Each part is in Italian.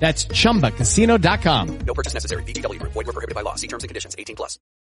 That's chumbacasino.com. No purchase necessary. VGW Group. Void where prohibited by law. See terms and conditions. 18+.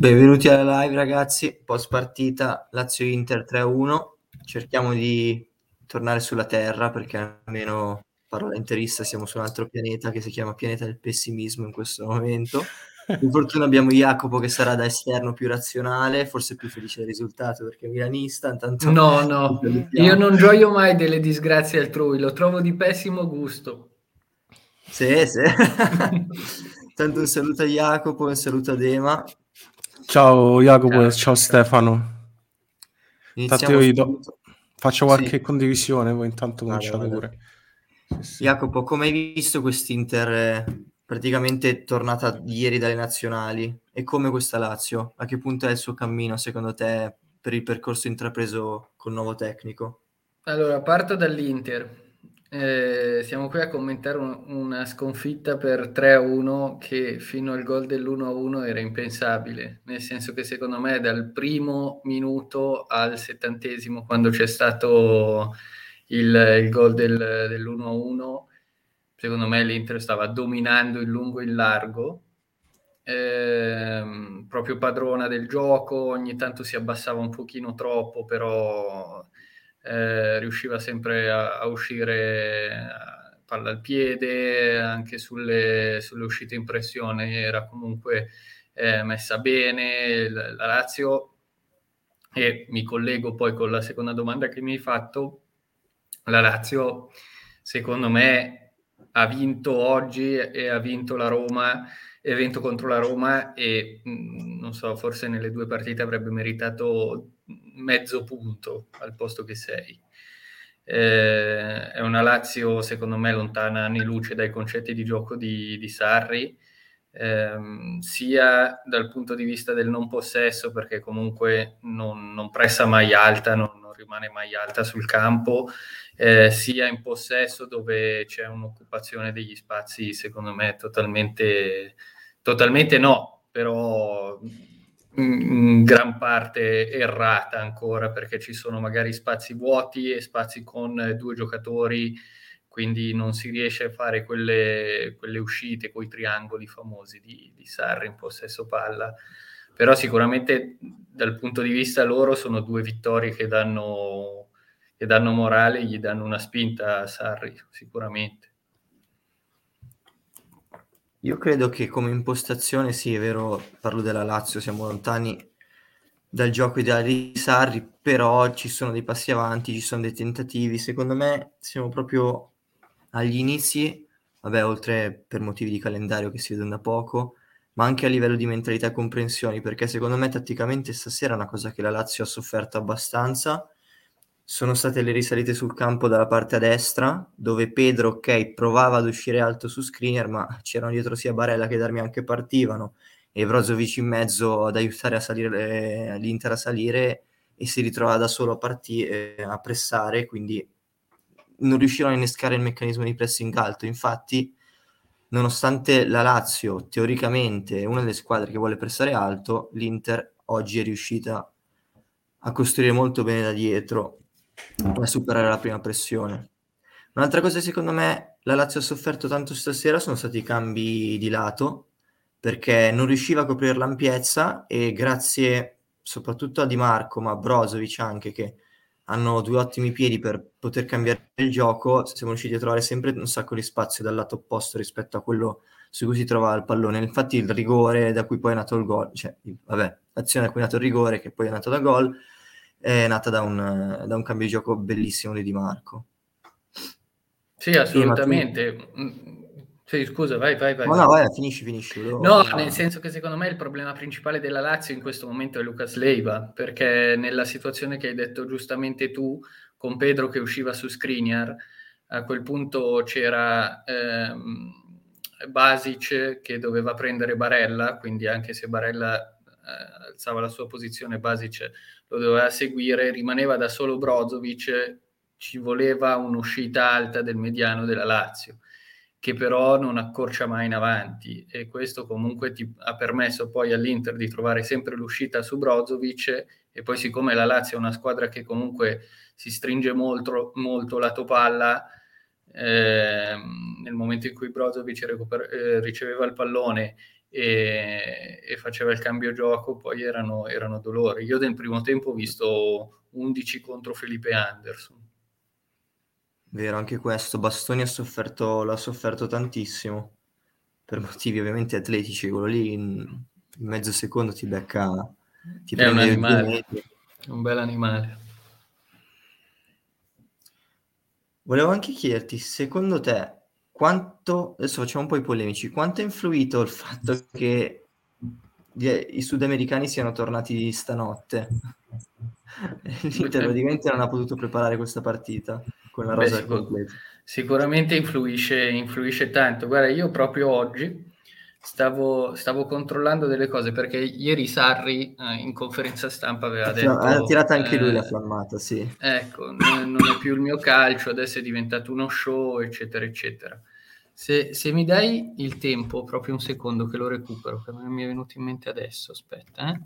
Benvenuti alla live, ragazzi. Post partita Lazio-Inter 3-1. Cerchiamo di tornare sulla terra, perché almeno, parola interista, siamo su un altro pianeta che si chiama pianeta del pessimismo in questo momento. Per fortuna abbiamo Jacopo, che sarà da esterno più razionale, forse più felice del risultato perché è milanista. Intanto no, io non gioio mai delle disgrazie altrui, lo trovo di pessimo gusto. Sì. Tanto un saluto a Jacopo, un saluto a Dema. Ciao Jacopo, ciao Stefano. Intanto io faccio qualche condivisione, voi intanto cominciate pure. Sì. Jacopo, come hai visto quest'Inter praticamente tornata ieri dalle nazionali, e come questa Lazio? A che punto è il suo cammino secondo te per il percorso intrapreso col nuovo tecnico? Allora, parto dall'Inter. Siamo qui a commentare una sconfitta per 3-1 che fino al gol dell'1-1 era impensabile, nel senso che secondo me dal primo minuto al 70°, quando c'è stato il gol dell'1-1, secondo me l'Inter stava dominando in lungo e in largo, proprio padrona del gioco. Ogni tanto si abbassava un pochino troppo, però riusciva sempre a uscire palla al piede, anche sulle uscite in pressione era comunque messa bene la Lazio. E mi collego poi con la seconda domanda che mi hai fatto. La Lazio secondo me ha vinto oggi e ha vinto la Roma, e ha vinto contro la Roma, e non so, forse nelle due partite avrebbe meritato mezzo punto al posto che 6. È una Lazio secondo me lontana anni luce dai concetti di gioco di Sarri, sia dal punto di vista del non possesso, perché comunque non pressa mai alta, non rimane mai alta sul campo, sia in possesso, dove c'è un'occupazione degli spazi secondo me totalmente no, però in gran parte errata ancora, perché ci sono magari spazi vuoti e spazi con due giocatori, quindi non si riesce a fare quelle uscite coi triangoli famosi di Sarri in possesso palla. Però sicuramente dal punto di vista loro sono due vittorie che danno morale, gli danno una spinta a Sarri sicuramente. Io credo che come impostazione, sì, è vero, parlo della Lazio, siamo lontani dal gioco ideale di Sarri, però ci sono dei passi avanti, ci sono dei tentativi. Secondo me siamo proprio agli inizi, vabbè, oltre per motivi di calendario che si vedono da poco, ma anche a livello di mentalità e comprensioni, perché secondo me tatticamente stasera è una cosa che la Lazio ha sofferto abbastanza. Sono state le risalite sul campo dalla parte a destra, dove Pedro, ok, provava ad uscire alto su Skriniar, ma c'erano dietro sia Barella che Darmian che partivano, e Brozovic in mezzo ad aiutare a salire, l'Inter a salire, e si ritrova da solo a pressare, quindi non riuscirono a innescare il meccanismo di pressing alto. Infatti nonostante la Lazio teoricamente è una delle squadre che vuole pressare alto, l'Inter oggi è riuscita a costruire molto bene da dietro e a superare la prima pressione. Un'altra cosa, secondo me, la Lazio ha sofferto tanto stasera sono stati i cambi di lato, perché non riusciva a coprire l'ampiezza, e grazie soprattutto a Di Marco, ma a Brozovic anche, che hanno due ottimi piedi per poter cambiare il gioco, siamo riusciti a trovare sempre un sacco di spazio dal lato opposto rispetto a quello su cui si trova il pallone. Infatti il rigore da cui poi è nato il gol, cioè l'azione da cui è nato il rigore che poi è nato da gol, è nata da un cambio di gioco bellissimo di Di Marco. Sì, assolutamente. Sì, scusa, vai. No, vai, finisci. Nel senso che secondo me il problema principale della Lazio in questo momento è Lucas Leiva, perché nella situazione che hai detto giustamente tu, con Pedro che usciva su Skriniar, a quel punto c'era Basic che doveva prendere Barella, quindi anche se Barella alzava la sua posizione, Basic lo doveva seguire, rimaneva da solo Brozovic, ci voleva un'uscita alta del mediano della Lazio, che però non accorcia mai in avanti, e questo comunque ti ha permesso poi all'Inter di trovare sempre l'uscita su Brozovic. E poi, siccome la Lazio è una squadra che comunque si stringe molto, molto lato palla, nel momento in cui Brozovic riceveva il pallone e faceva il cambio gioco, poi erano dolori. Io nel primo tempo ho visto 11 contro Felipe Anderson. Vero, anche questo. Bastoni l'ha sofferto tantissimo, per motivi ovviamente atletici. Quello lì in mezzo secondo ti becca, ti è un animale, un bel animale. Volevo anche chiederti, secondo te, quanto, adesso facciamo un po' i polemici, quanto è influito il fatto che i sudamericani siano tornati stanotte? L'Inter praticamente non ha potuto preparare questa partita con la rosa completa. Sicuramente influisce tanto. Guarda, io proprio oggi stavo controllando delle cose, perché ieri Sarri in conferenza stampa aveva detto, ha tirata anche lui la fiammata, sì. Ecco, non è più il mio calcio, adesso è diventato uno show, eccetera eccetera. Se mi dai il tempo, proprio un secondo che lo recupero, che non mi è venuto in mente adesso, aspetta,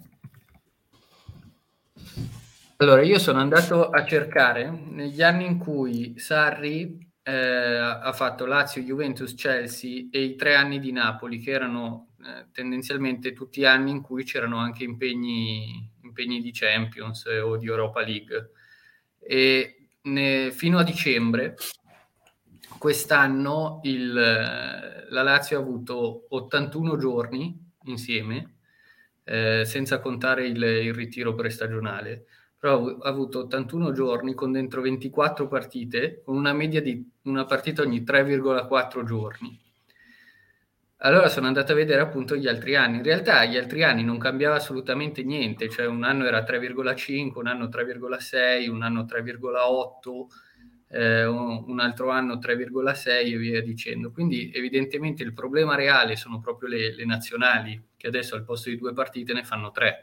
Allora, io sono andato a cercare negli anni in cui Sarri ha fatto Lazio, Juventus, Chelsea e i 3 anni di Napoli, che erano tendenzialmente tutti anni in cui c'erano anche impegni di Champions o di Europa League. E fino a dicembre quest'anno la Lazio ha avuto 81 giorni insieme, senza contare il ritiro prestagionale, però ha avuto 81 giorni con dentro 24 partite, con una media di una partita ogni 3,4 giorni. Allora sono andato a vedere appunto gli altri anni. In realtà gli altri anni non cambiava assolutamente niente, cioè un anno era 3,5, un anno 3,6, un anno 3,8, un altro anno 3,6 e via dicendo. Quindi evidentemente il problema reale sono proprio le nazionali, che adesso al posto di 2 partite ne fanno 3,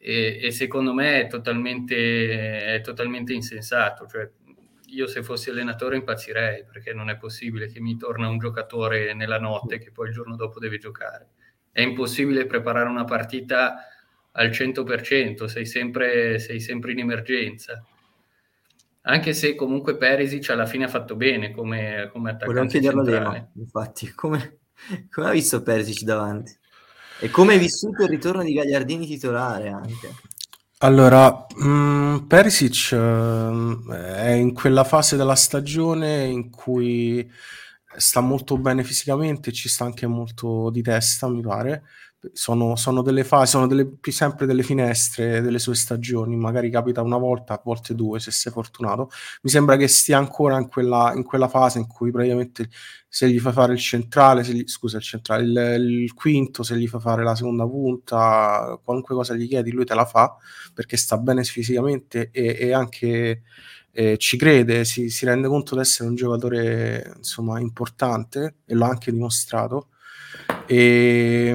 e secondo me è totalmente insensato. Cioè, io se fossi allenatore impazzirei, perché non è possibile che mi torna un giocatore nella notte che poi il giorno dopo deve giocare. È impossibile preparare una partita al 100%, sei sempre in emergenza. Anche se comunque Perisic alla fine ha fatto bene come attaccante centrale. Infatti, come ha visto Perisic davanti? E come è vissuto il ritorno di Gagliardini titolare anche? Allora, Perisic è in quella fase della stagione in cui sta molto bene fisicamente, ci sta anche molto di testa, mi pare. Sono delle fasi, sempre delle finestre delle sue stagioni, magari capita una volta, a volte 2 se sei fortunato. Mi sembra che stia ancora in quella fase in cui praticamente se gli fa fare il centrale, il quinto, se gli fa fare la seconda punta, qualunque cosa gli chiedi lui te la fa, perché sta bene fisicamente e anche ci crede, si rende conto di essere un giocatore insomma importante, e l'ha anche dimostrato. E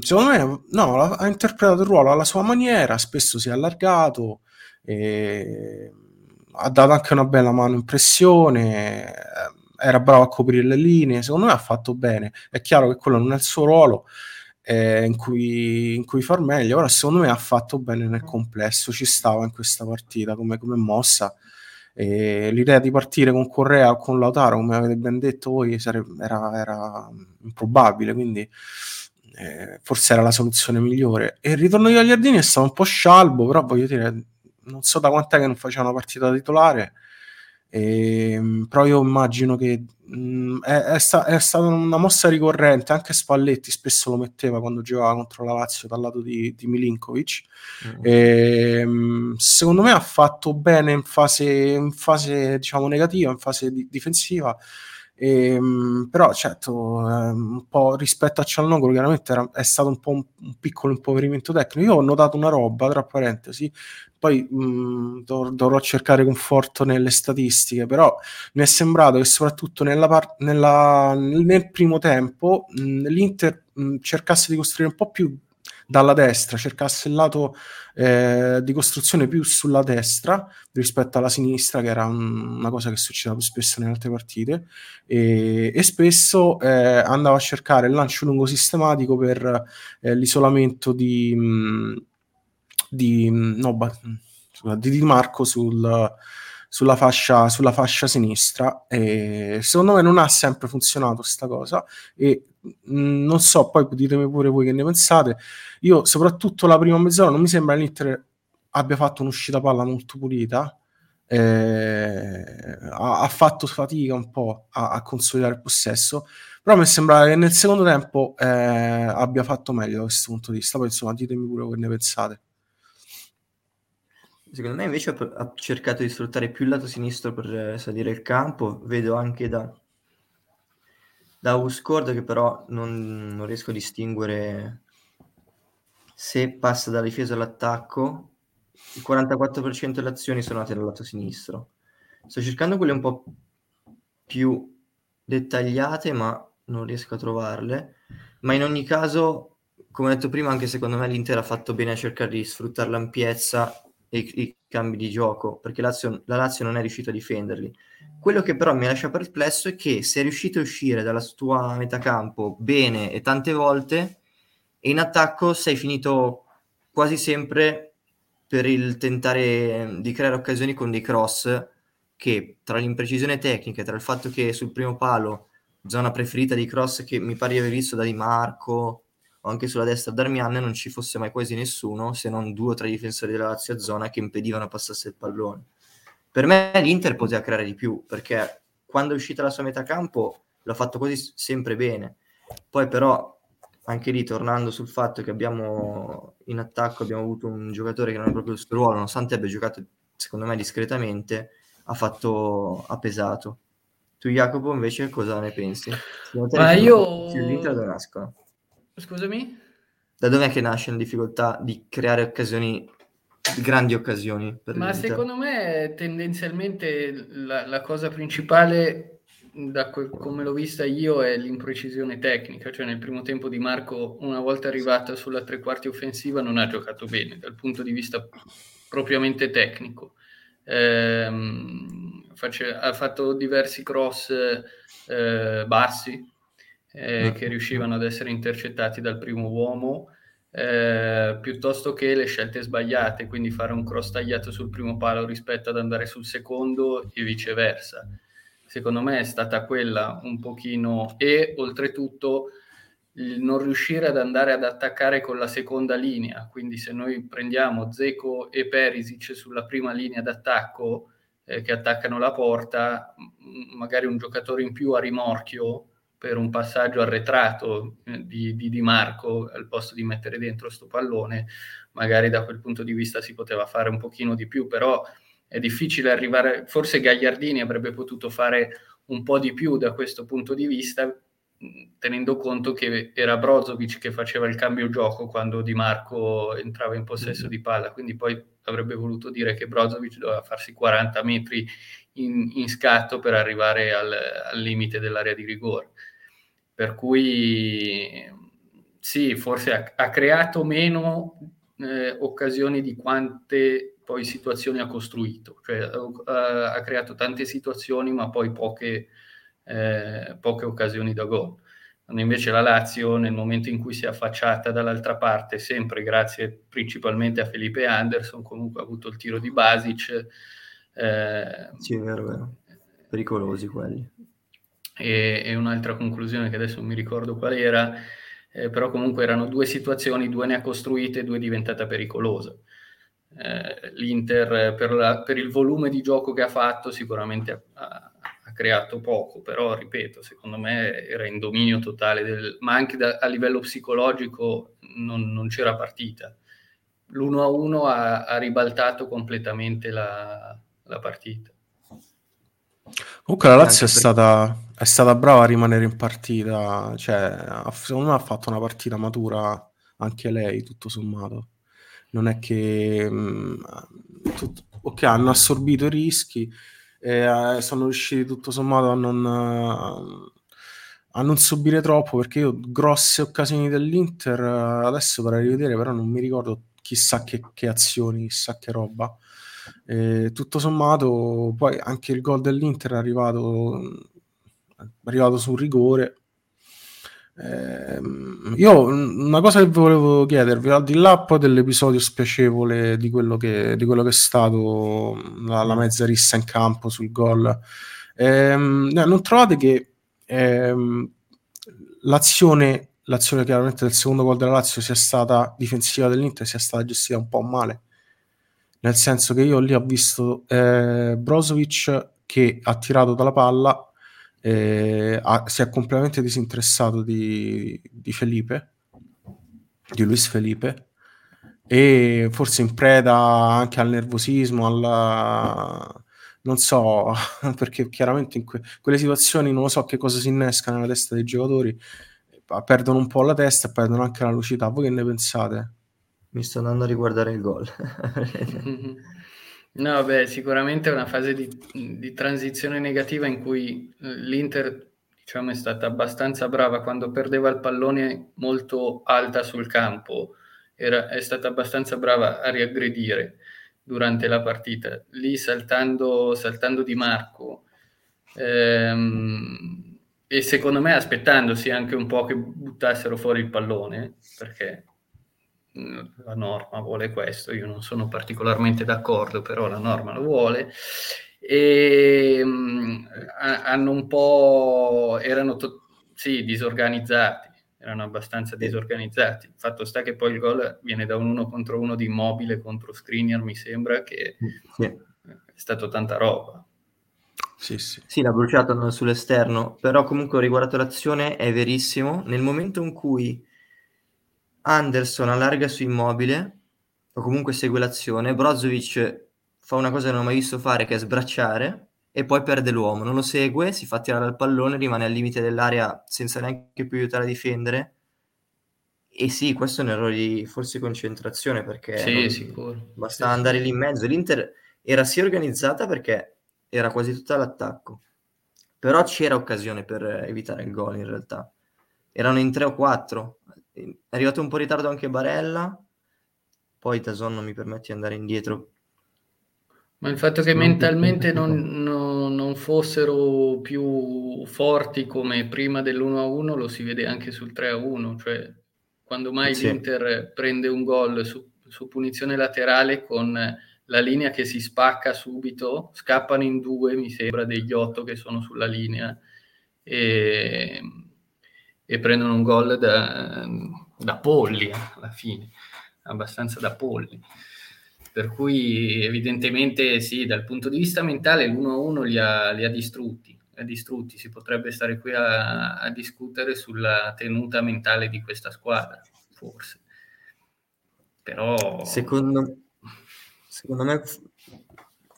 secondo me ha interpretato il ruolo alla sua maniera, spesso si è allargato, ha dato anche una bella mano impressione, era bravo a coprire le linee, secondo me ha fatto bene. È chiaro che quello non è il suo ruolo in cui far meglio, però secondo me ha fatto bene nel complesso, ci stava in questa partita come mossa. E l'idea di partire con Correa o con Lautaro, come avete ben detto voi, era improbabile, quindi forse era la soluzione migliore. E il ritorno di Gagliardini è stato un po' scialbo, però voglio dire, non so da quant'è che non faceva una partita titolare, però io immagino che è stata una mossa ricorrente. Anche Spalletti spesso lo metteva quando giocava contro la Lazio dal lato di Milinkovic. Secondo me ha fatto bene in fase diciamo negativa, in fase difensiva, però certo un po' rispetto a Çalhanoğlu chiaramente è stato un po' un piccolo impoverimento tecnico. Io ho notato una roba, tra parentesi, poi dovrò cercare conforto nelle statistiche, però mi è sembrato che soprattutto nel primo tempo l'Inter cercasse di costruire un po' più dalla destra, cercasse il lato di costruzione più sulla destra rispetto alla sinistra, che era una cosa che succedeva più spesso nelle altre partite, e spesso andava a cercare il lancio lungo sistematico per l'isolamento di Di Marco sulla fascia sinistra. E secondo me non ha sempre funzionato sta cosa, e non so, poi ditemi pure voi che ne pensate. Io soprattutto la prima mezz'ora non mi sembra che l'Inter abbia fatto un'uscita palla molto pulita, ha fatto fatica un po' a consolidare il possesso, però mi sembra che nel secondo tempo abbia fatto meglio da questo punto di vista. Poi insomma ditemi pure voi che ne pensate. Secondo me invece ha cercato di sfruttare più il lato sinistro per salire il campo. Vedo anche da Uscord, che però non riesco a distinguere se passa dalla difesa all'attacco. Il 44% delle azioni sono andate dal lato sinistro. Sto cercando quelle un po' più dettagliate, ma non riesco a trovarle. Ma in ogni caso, come ho detto prima, anche secondo me l'Inter ha fatto bene a cercare di sfruttare l'ampiezza e i cambi di gioco, perché la Lazio non è riuscita a difenderli. Quello che però mi lascia perplesso è che se è riuscito a uscire dalla tua metà campo bene e tante volte, e in attacco sei finito quasi sempre per il tentare di creare occasioni con dei cross che, tra l'imprecisione tecnica, tra il fatto che sul primo palo, zona preferita di cross che mi pare di aver visto da Di Marco o anche sulla destra Darmian, non ci fosse mai quasi nessuno se non due o tre difensori della Lazio a zona che impedivano passasse il pallone. Per me l'Inter poteva creare di più, perché quando è uscita la sua metà campo l'ha fatto quasi sempre bene. Poi però anche lì, tornando sul fatto che in attacco abbiamo avuto un giocatore che non è proprio il suo ruolo, nonostante abbia giocato secondo me discretamente, ha pesato. Tu Jacopo invece cosa ne pensi? Ma io l'Inter dove nascono? Scusami? Da dov'è che nasce la difficoltà di creare occasioni, grandi occasioni? Per l'Inter? Secondo me tendenzialmente la cosa principale, da come l'ho vista io, è l'imprecisione tecnica. Cioè nel primo tempo Di Marco, una volta arrivata sulla tre quarti offensiva, non ha giocato bene dal punto di vista propriamente tecnico. Ha fatto diversi cross bassi, che riuscivano ad essere intercettati dal primo uomo, piuttosto che le scelte sbagliate, quindi fare un cross tagliato sul primo palo rispetto ad andare sul secondo e viceversa. Secondo me è stata quella un pochino, e oltretutto il non riuscire ad andare ad attaccare con la seconda linea. Quindi se noi prendiamo Zeko e Perisic sulla prima linea d'attacco, che attaccano la porta, magari un giocatore in più a rimorchio per un passaggio arretrato di Di Marco, al posto di mettere dentro sto pallone, magari da quel punto di vista si poteva fare un pochino di più. Però è difficile arrivare, forse Gagliardini avrebbe potuto fare un po' di più da questo punto di vista, tenendo conto che era Brozovic che faceva il cambio gioco quando Di Marco entrava in possesso di palla, quindi poi avrebbe voluto dire che Brozovic doveva farsi 40 metri in scatto per arrivare al limite dell'area di rigore. Per cui sì, forse ha creato meno occasioni di quante poi situazioni ha costruito. Cioè ha creato tante situazioni, ma poi poche poche occasioni da gol. Quando invece la Lazio, nel momento in cui si è affacciata dall'altra parte, sempre grazie principalmente a Felipe Anderson, comunque ha avuto il tiro di Basic. Sì, è vero, vero. Pericolosi quelli. E un'altra conclusione che adesso non mi ricordo qual era, però comunque erano due situazioni, due ne ha costruite e due è diventata pericolosa. L'Inter per il volume di gioco che ha fatto sicuramente ha creato poco, però ripeto, secondo me era in dominio totale ma anche a livello psicologico non c'era partita. L'1-1 ha ribaltato completamente la partita. Comunque la Lazio è stata brava a rimanere in partita, cioè secondo me ha fatto una partita matura anche lei, tutto sommato. Non è che hanno assorbito i rischi e sono riusciti tutto sommato a non subire troppo, perché io grosse occasioni dell'Inter adesso vorrei rivedere, però non mi ricordo chissà che azioni, chissà che roba. Tutto sommato poi anche il gol dell'Inter è arrivato su un rigore. Io una cosa che volevo chiedervi, al di là poi dell'episodio spiacevole di quello che è stato la mezza rissa in campo sul gol, non trovate che l'azione chiaramente del secondo gol della Lazio sia stata difensiva dell'Inter, sia stata gestita un po' male? Nel senso che io lì ho visto Brozovic che ha tirato dalla palla, si è completamente disinteressato di Luis Felipe, e forse in preda anche al nervosismo, non so, perché chiaramente in quelle situazioni non lo so che cosa si innesca nella testa dei giocatori, perdono un po' la testa e perdono anche la lucidità. Voi che ne pensate? Mi sto andando a riguardare il gol. No, beh, sicuramente è una fase di transizione negativa in cui l'Inter, diciamo, è stata abbastanza brava quando perdeva il pallone molto alta sul campo, è stata abbastanza brava a riaggredire durante la partita, lì saltando Di Marco, e secondo me aspettandosi anche un po' che buttassero fuori il pallone, perché la norma vuole questo, io non sono particolarmente d'accordo, però la norma lo vuole, e erano disorganizzati, erano abbastanza disorganizzati. Il fatto sta che poi il gol viene da un 1-1 di Immobile contro Skriniar, mi sembra che è stato tanta roba. Sì, l'ha bruciato sull'esterno, però comunque ho riguardato l'azione, è verissimo, nel momento in cui Anderson allarga su Immobile, o comunque segue l'azione, Brozovic fa una cosa che non ho mai visto fare, che è sbracciare, e poi perde l'uomo, non lo segue, si fa tirare al pallone, rimane al limite dell'area senza neanche più aiutare a difendere. E sì, questo è un errore di forse concentrazione, perché sicuro. Basta andare lì in mezzo. L'Inter era sì organizzata perché era quasi tutta l'attacco, però c'era occasione per evitare il gol in realtà. Erano in 3 o 4, è arrivato un po' in ritardo anche Barella, poi Tason non mi permette di andare indietro. Ma il fatto che mentalmente non fossero più forti come prima dell'1-1 lo si vede anche sul 3-1, cioè quando mai l'Inter prende un gol su punizione laterale con la linea che si spacca subito, scappano in 2, mi sembra, degli 8 che sono sulla linea, e prendono un gol da polli, alla fine, abbastanza da polli. Per cui evidentemente sì, dal punto di vista mentale l'1-1 li ha distrutti. Si potrebbe stare qui a discutere sulla tenuta mentale di questa squadra, forse. Però secondo me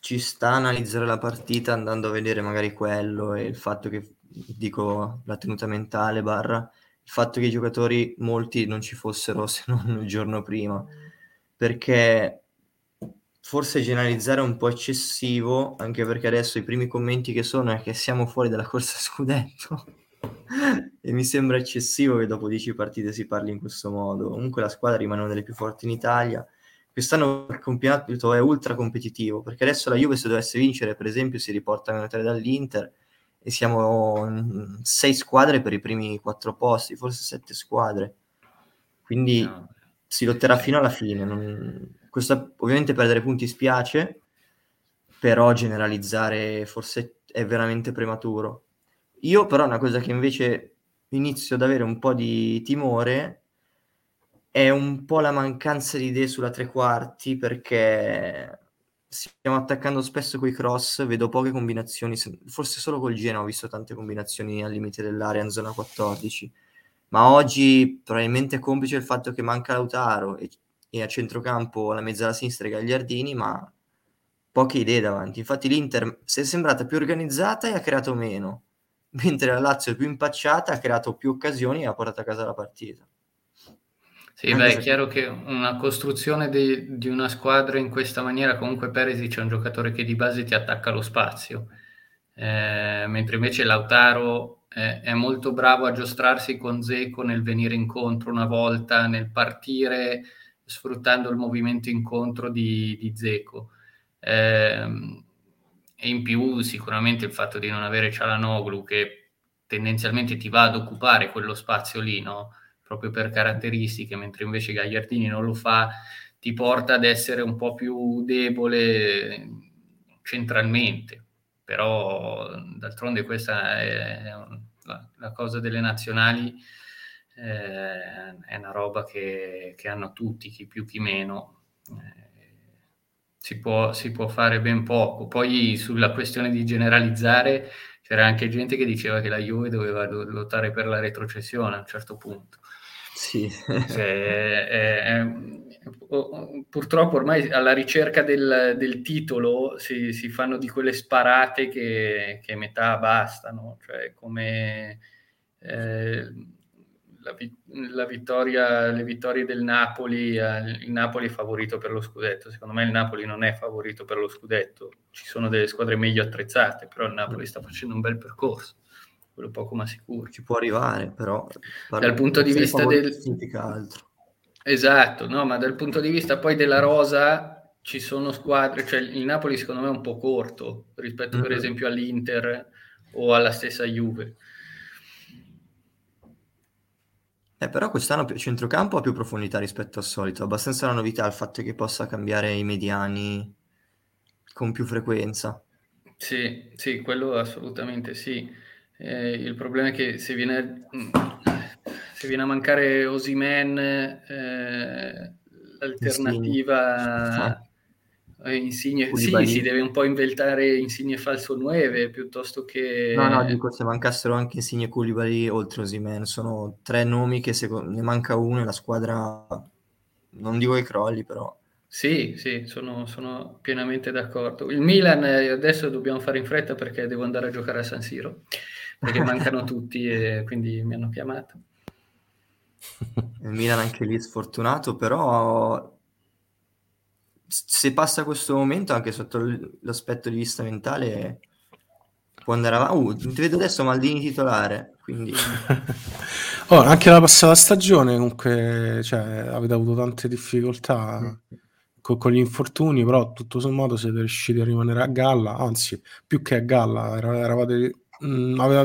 ci sta analizzare la partita andando a vedere magari quello, e il fatto che, dico, la tenuta mentale / il fatto che i giocatori molti non ci fossero se non il giorno prima, perché forse generalizzare è un po' eccessivo, anche perché adesso i primi commenti che sono è che siamo fuori dalla corsa scudetto e mi sembra eccessivo che dopo 10 partite si parli in questo modo. Comunque la squadra rimane una delle più forti in Italia, quest'anno il campionato è ultra competitivo, perché adesso la Juve, se dovesse vincere per esempio, si riporta a 3 dall'Inter e siamo 6 squadre per i primi 4 posti, forse 7 squadre, quindi no, si lotterà fino alla fine. Questo ovviamente perdere punti spiace, però generalizzare forse è veramente prematuro. Io però una cosa che invece inizio ad avere un po' di timore è un po' la mancanza di idee sulla tre quarti, perché stiamo attaccando spesso coi cross, vedo poche combinazioni, forse solo col Genoa ho visto tante combinazioni al limite dell'area in zona 14, ma oggi probabilmente è complice il fatto che manca Lautaro e a centrocampo alla mezzala sinistra i Gagliardini, ma poche idee davanti. Infatti l'Inter si è sembrata più organizzata e ha creato meno, mentre la Lazio è più impacciata, ha creato più occasioni e ha portato a casa la partita. Sì, anche beh, è chiaro che una costruzione di una squadra in questa maniera, comunque Perisic è un giocatore che di base ti attacca lo spazio, mentre invece Lautaro è molto bravo a giostrarsi con Zeko nel venire incontro una volta, nel partire sfruttando il movimento incontro di Zeko. E in più sicuramente il fatto di non avere Çalhanoğlu, che tendenzialmente ti va ad occupare quello spazio lì, no? Proprio per caratteristiche, mentre invece Gagliardini non lo fa, ti porta ad essere un po' più debole centralmente. Però d'altronde questa è la cosa delle nazionali, è una roba che hanno tutti, chi più chi meno. Si può fare ben poco. Poi sulla questione di generalizzare, c'era anche gente che diceva che la Juve doveva lottare per la retrocessione a un certo punto. Sì. Cioè, purtroppo ormai alla ricerca del titolo si fanno di quelle sparate che metà bastano, cioè come le vittorie del Napoli. Il Napoli è favorito per lo scudetto. Secondo me il Napoli non è favorito per lo scudetto, ci sono delle squadre meglio attrezzate, però il Napoli sta facendo un bel percorso, quello poco ma sicuro. Ci può arrivare, però dal punto di vista esatto, no, ma dal punto di vista poi della rosa ci sono squadre, cioè il Napoli secondo me è un po' corto rispetto per esempio all'Inter o alla stessa Juve. Però quest'anno il centrocampo ha più profondità rispetto al solito, abbastanza una novità il fatto che possa cambiare i mediani con più frequenza. Sì, quello assolutamente sì. Il problema è che se viene a mancare Osimen, l'alternativa Insigne, sì, si deve un po' inventare Insigne falso 9 piuttosto che... No, dico, se mancassero anche Insigne e Koulibaly oltre Osimhen, sono 3 nomi che se ne manca uno e la squadra, non dico che crolli, però... Sì, sono pienamente d'accordo. Il Milan adesso dobbiamo fare in fretta perché devo andare a giocare a San Siro, perché mancano tutti e quindi mi hanno chiamato. Il Milan anche lì sfortunato, però... se passa questo momento anche sotto l'aspetto di vista mentale può andare avanti. Ti vedo adesso Maldini titolare, quindi anche la passata stagione comunque, cioè, avete avuto tante difficoltà con gli infortuni, però tutto sommato siete riusciti a rimanere a galla, anzi più che a galla, avevate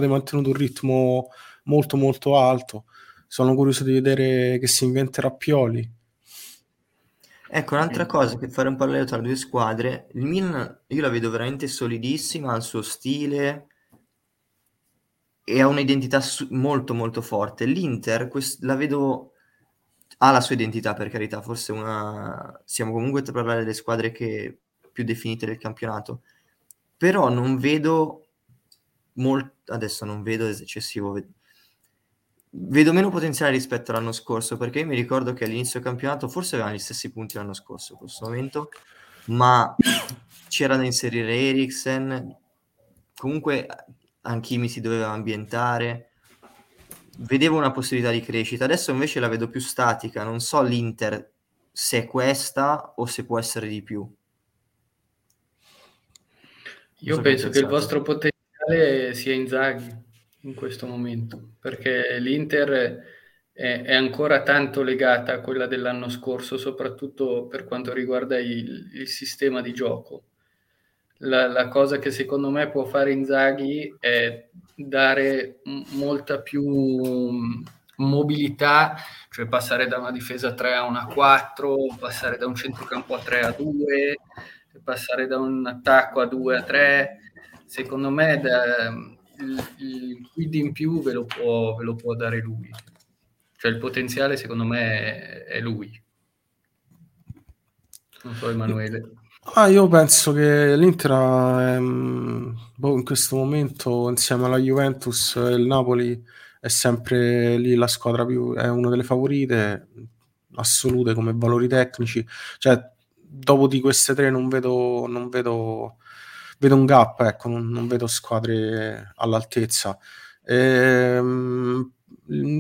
mantenuto un ritmo molto molto alto. Sono curioso di vedere che si inventerà Pioli. Ecco, un'altra cosa, che fare un parallelo tra le due squadre, il Milan io la vedo veramente solidissima, ha il suo stile e ha un'identità molto molto forte. L'Inter la vedo, ha la sua identità, per carità, forse siamo comunque tra parlare delle squadre che più definite del campionato, però non vedo adesso non vedo eccessivo, vedo meno potenziale rispetto all'anno scorso, perché io mi ricordo che all'inizio del campionato forse avevano gli stessi punti l'anno scorso in questo momento, ma c'era da inserire Eriksen, comunque Anchimi si doveva ambientare, vedevo una possibilità di crescita. Adesso invece la vedo più statica, non so l'Inter se è questa o se può essere di più. Io penso che il vostro potenziale sia Inzaghi in questo momento, perché l'Inter è ancora tanto legata a quella dell'anno scorso, soprattutto per quanto riguarda il sistema di gioco. la cosa che secondo me può fare Inzaghi è dare molta più mobilità, cioè passare da una difesa 3 a una 4, passare da un centrocampo a 3 a 2, passare da un attacco a 2 a 3. Secondo me il quid in più ve lo può dare lui, cioè il potenziale secondo me è lui. Non so Emanuele. Io penso che l'Inter in questo momento, insieme alla Juventus e il Napoli, è sempre lì la squadra è una delle favorite assolute come valori tecnici. Cioè, dopo di queste tre non vedo un gap, ecco, non vedo squadre all'altezza. In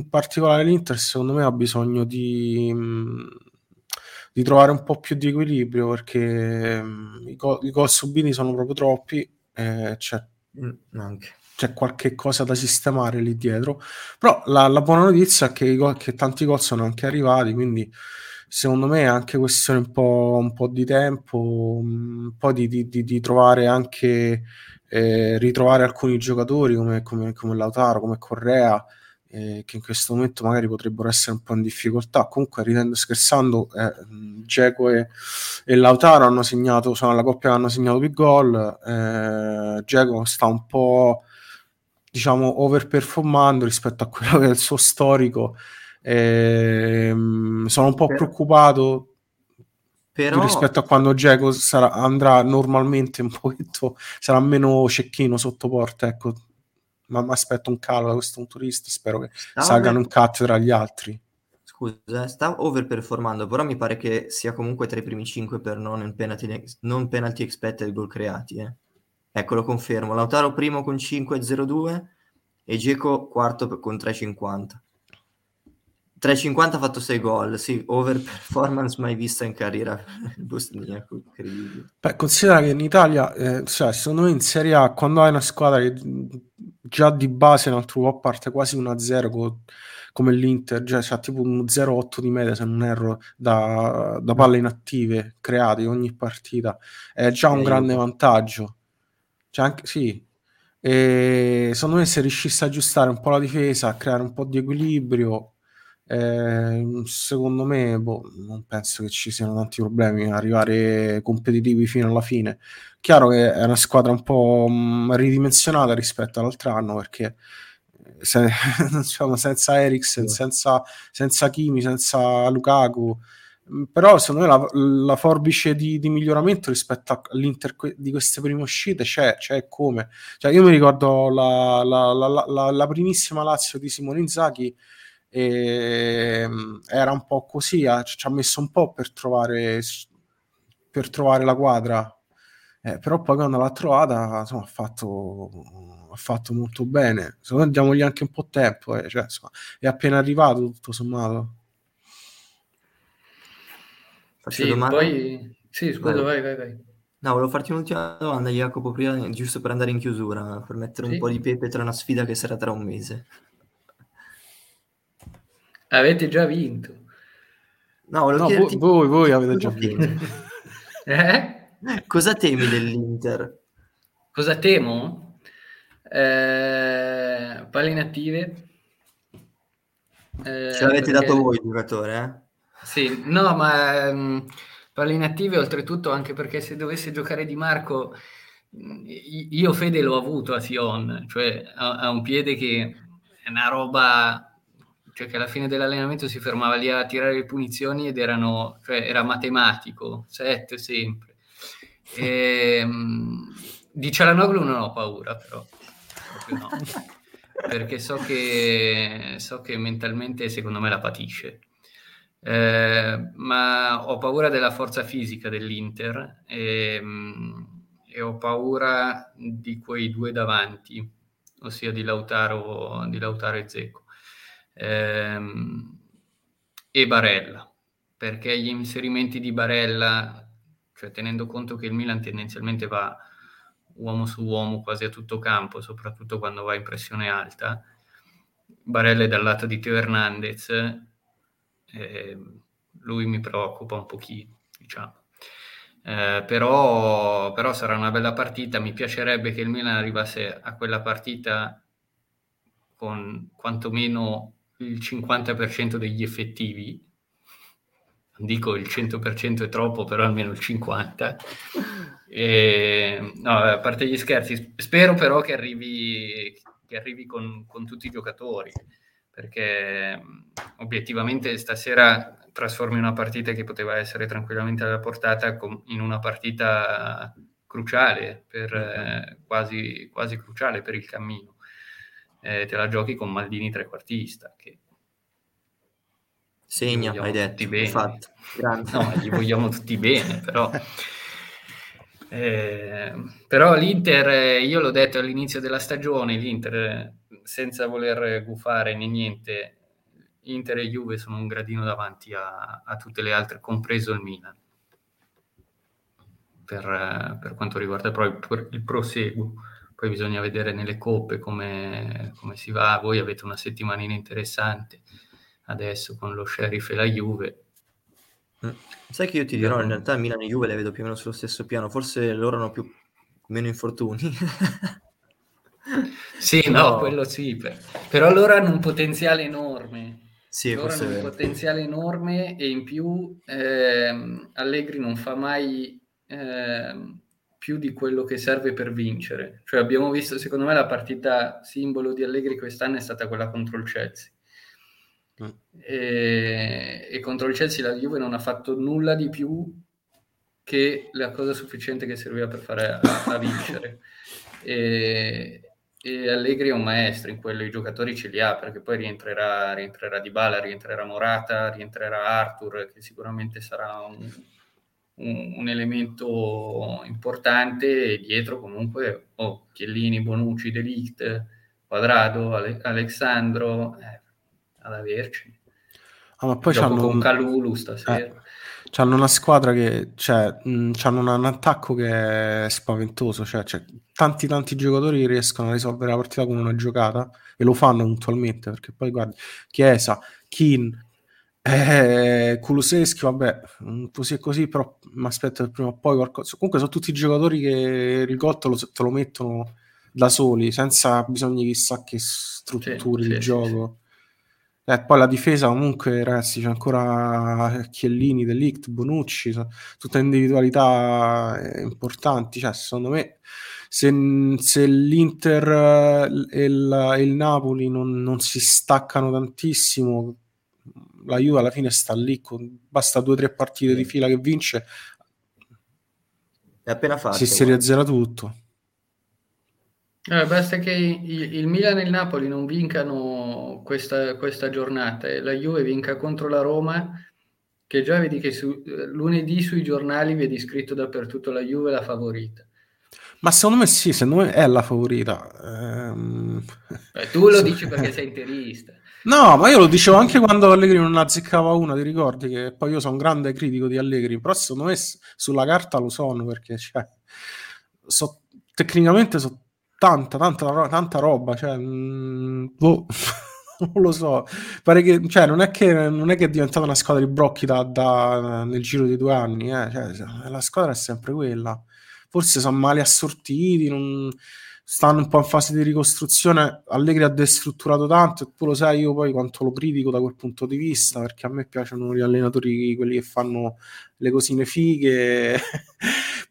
particolare l'Inter, secondo me, ha bisogno di trovare un po' più di equilibrio, perché i gol subiti sono proprio troppi, c'è qualche cosa da sistemare lì dietro. Però la buona notizia è che tanti gol sono anche arrivati, quindi secondo me è anche questione un po' di tempo, un po' di trovare anche, ritrovare alcuni giocatori come Lautaro, come Correa, che in questo momento magari potrebbero essere un po' in difficoltà. Comunque, ridendo scherzando, Zeko e Lautaro sono la coppia che hanno segnato più gol. Zeko sta un po', diciamo, overperformando rispetto a quello che è il suo storico. Sono un po' preoccupato rispetto a quando Zeko andrà normalmente, un pochetto sarà meno cecchino sotto porta, ecco. Ma mi aspetto un calo da questo punto di vista, spero che salgano un cazzo tra gli altri. Scusa, sta overperformando, però mi pare che sia comunque tra i primi 5 per non penalty expected goal creati, eh. Ecco, lo confermo. Lautaro primo con 5,02 e Dzeko quarto con 3,50. 3,50 ha fatto 6 gol, sì, overperformance mai vista in carriera. Beh, considera che in Italia, cioè, secondo me in Serie A, quando hai una squadra che già di base in altro po' parte quasi 1-0 come l'Inter, già cioè, tipo un 0,8 di media, se non erro, da palle inattive create ogni partita, è già un grande vantaggio. Cioè, anche, sì. E secondo me se riuscisse a aggiustare un po' la difesa, a creare un po' di equilibrio, secondo me non penso che ci siano tanti problemi a arrivare competitivi fino alla fine. Chiaro che è una squadra un po' ridimensionata rispetto all'altro anno, perché senza Eriksen, senza Kimi, senza Lukaku, però secondo me la forbice di miglioramento rispetto all'Inter di queste prime uscite c'è come. Cioè, io mi ricordo la primissima Lazio di Simone Inzaghi, era un po' così, ci ha messo un po' per trovare la quadra, però poi quando l'ha trovata, insomma, ha fatto molto bene. Secondo me diamogli anche un po' tempo, cioè, insomma, è appena arrivato tutto sommato. Sì, poi... sì, scusa, vai. No, volevo farti un'ultima domanda, Jacopo, prima, giusto per andare in chiusura, per mettere un po' di pepe tra una sfida che sarà tra un mese. Avete già vinto? No, chiederti... voi avete già vinto. Cosa temi dell'Inter? Cosa temo? Palle inattive. Ce l'avete dato voi, giocatore? Sì, no, ma palle inattive, oltretutto, anche perché se dovesse giocare Di Marco, io fede l'ho avuto a Sion, cioè a un piede che è una roba... Cioè, che alla fine dell'allenamento si fermava lì a tirare le punizioni ed era matematico, 7 sempre. Di Çalhanoğlu non ho paura, però, proprio no. Perché so che mentalmente secondo me la patisce. Ma ho paura della forza fisica dell'Inter e ho paura di quei due davanti, ossia di Lautaro e Zeko. E Barella, perché gli inserimenti di Barella, cioè tenendo conto che il Milan tendenzialmente va uomo su uomo quasi a tutto campo, soprattutto quando va in pressione alta, Barella è dal lato di Theo Hernandez, lui mi preoccupa un pochino, diciamo. Però sarà una bella partita. Mi piacerebbe che il Milan arrivasse a quella partita con quantomeno il 50% degli effettivi, non dico il 100% è troppo, però almeno il 50%. No, a parte gli scherzi, spero però che arrivi con tutti i giocatori, perché obiettivamente stasera trasformi una partita che poteva essere tranquillamente alla portata in una partita cruciale, quasi cruciale per il cammino. Te la giochi con Maldini trequartista, che segna, hai detto, bene. Infatti, no, gli vogliamo tutti bene, però l'Inter, io l'ho detto all'inizio della stagione, l'Inter, senza voler gufare né niente, Inter e Juve sono un gradino davanti a tutte le altre, compreso il Milan, per quanto riguarda proprio il proseguo. Poi bisogna vedere nelle coppe come si va. Voi avete una settimanina interessante adesso con lo Sheriff e la Juve. Sai che io ti dirò, in realtà Milan e Juve le vedo più o meno sullo stesso piano, forse loro hanno meno infortuni. Sì, no, quello sì, però loro hanno un potenziale enorme. Sì, loro hanno un potenziale enorme, e in più Allegri non fa mai più di quello che serve per vincere. Cioè, abbiamo visto, secondo me, la partita simbolo di Allegri quest'anno è stata quella contro il Chelsea. E contro il Chelsea la Juve non ha fatto nulla di più che la cosa sufficiente che serviva per fare a vincere. E Allegri è un maestro in quello, i giocatori ce li ha, perché poi rientrerà Dybala, rientrerà Morata, rientrerà Arthur, che sicuramente sarà un elemento importante, e dietro comunque Chiellini, Bonucci, De Ligt, Quadrado, Alexandro, ad averci. Ma poi c'hanno con Kalulu stasera. C'hanno una squadra che c'hanno un attacco che è spaventoso, cioè tanti giocatori che riescono a risolvere la partita con una giocata, e lo fanno puntualmente, perché poi guardi Chiesa, Kin, Kulusevski, vabbè, così e così, però mi aspetto che prima o poi qualcosa. Comunque sono tutti giocatori che il gol te lo mettono da soli, senza bisogno di chissà che strutture di gioco. Sì. Poi la difesa comunque, ragazzi, c'è ancora Chiellini, De Ligt, Bonucci, tutte individualità importanti. Cioè, secondo me, se l'Inter e il Napoli non si staccano tantissimo, la Juve alla fine sta lì, basta 2 o 3 partite di fila che vince, è appena fatto, si riazzera tutto. Basta che il Milan e il Napoli non vincano questa giornata e la Juve vinca contro la Roma, che già vedi che lunedì sui giornali vedi scritto dappertutto la Juve la favorita. Ma secondo me sì, secondo me è la favorita. Tu lo dici perché sei interista. No, ma io lo dicevo anche quando Allegri non azzeccava una, ti ricordi? Che poi io sono un grande critico di Allegri, però secondo me sulla carta lo sono, perché tecnicamente tanta roba, non lo so, pare che, non è che è diventata una squadra di brocchi nel giro di 2 anni, la squadra è sempre quella, forse sono male assortiti, stanno un po' in fase di ricostruzione. Allegri ha destrutturato tanto, e tu lo sai io poi quanto lo critico da quel punto di vista, perché a me piacciono gli allenatori, quelli che fanno le cosine fighe.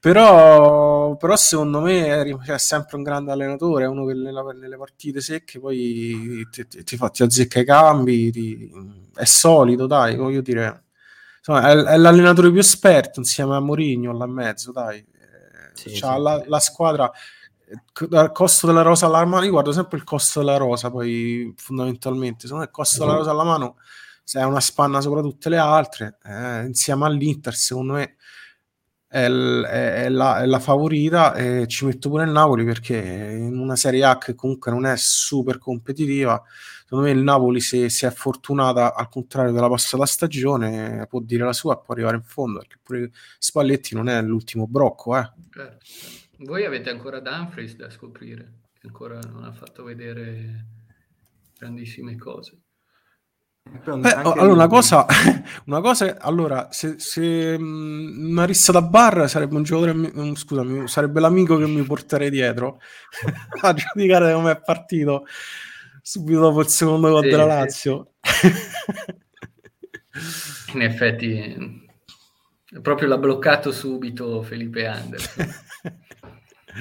Però secondo me è sempre un grande allenatore, è uno che nelle partite secche poi ti azzecca i cambi, è solido, dai, voglio dire, insomma, è l'allenatore più esperto insieme a Mourinho là in mezzo, dai. C'ha la squadra, dal costo della rosa alla mano, io guardo sempre il costo della rosa, poi fondamentalmente secondo me il costo della rosa alla mano è una spanna sopra tutte le altre, insieme all'Inter secondo me è la favorita, e ci metto pure il Napoli, perché in una Serie A che comunque non è super competitiva, secondo me il Napoli, se è fortunata, al contrario della passata stagione, può dire la sua e può arrivare in fondo, perché pure Spalletti non è l'ultimo brocco. Voi avete ancora Dumfries da scoprire, che ancora non ha fatto vedere grandissime cose. Allora, una cosa, se una rissa da bar sarebbe un giocatore, scusami, sarebbe l'amico che mi porterei dietro a giudicare come è partito subito dopo il secondo gol della Lazio. In effetti proprio l'ha bloccato subito Felipe Anderson.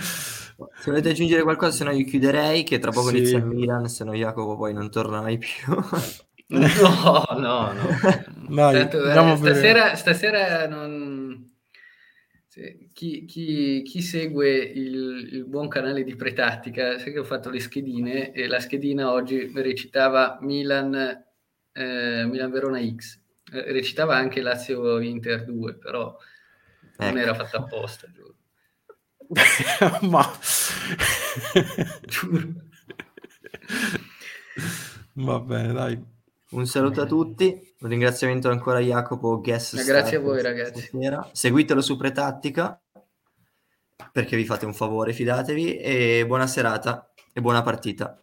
Se volete aggiungere qualcosa, se no io chiuderei, che tra poco inizia il Milan, se no Jacopo poi non tornerai più. No. Vai, tanto, stasera non... chi segue il buon canale di Pretattica, sai che ho fatto le schedine e la schedina oggi recitava Milan Verona X, recitava anche Lazio Inter 2, però non era fatta apposta, giuro. Ma giuro. Va bene, dai. Un saluto a tutti, un ringraziamento ancora a Jacopo guest. Grazie a voi ragazzi. Stasera. Seguitelo su Pretattica perché vi fate un favore, fidatevi, e buona serata e buona partita.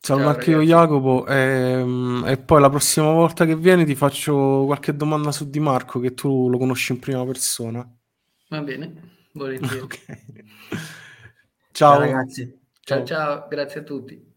Ciao Marchino Jacopo, e poi la prossima volta che vieni ti faccio qualche domanda su Di Marco, che tu lo conosci in prima persona. Va bene, volentieri. Okay. Ciao ragazzi. Ciao, grazie a tutti.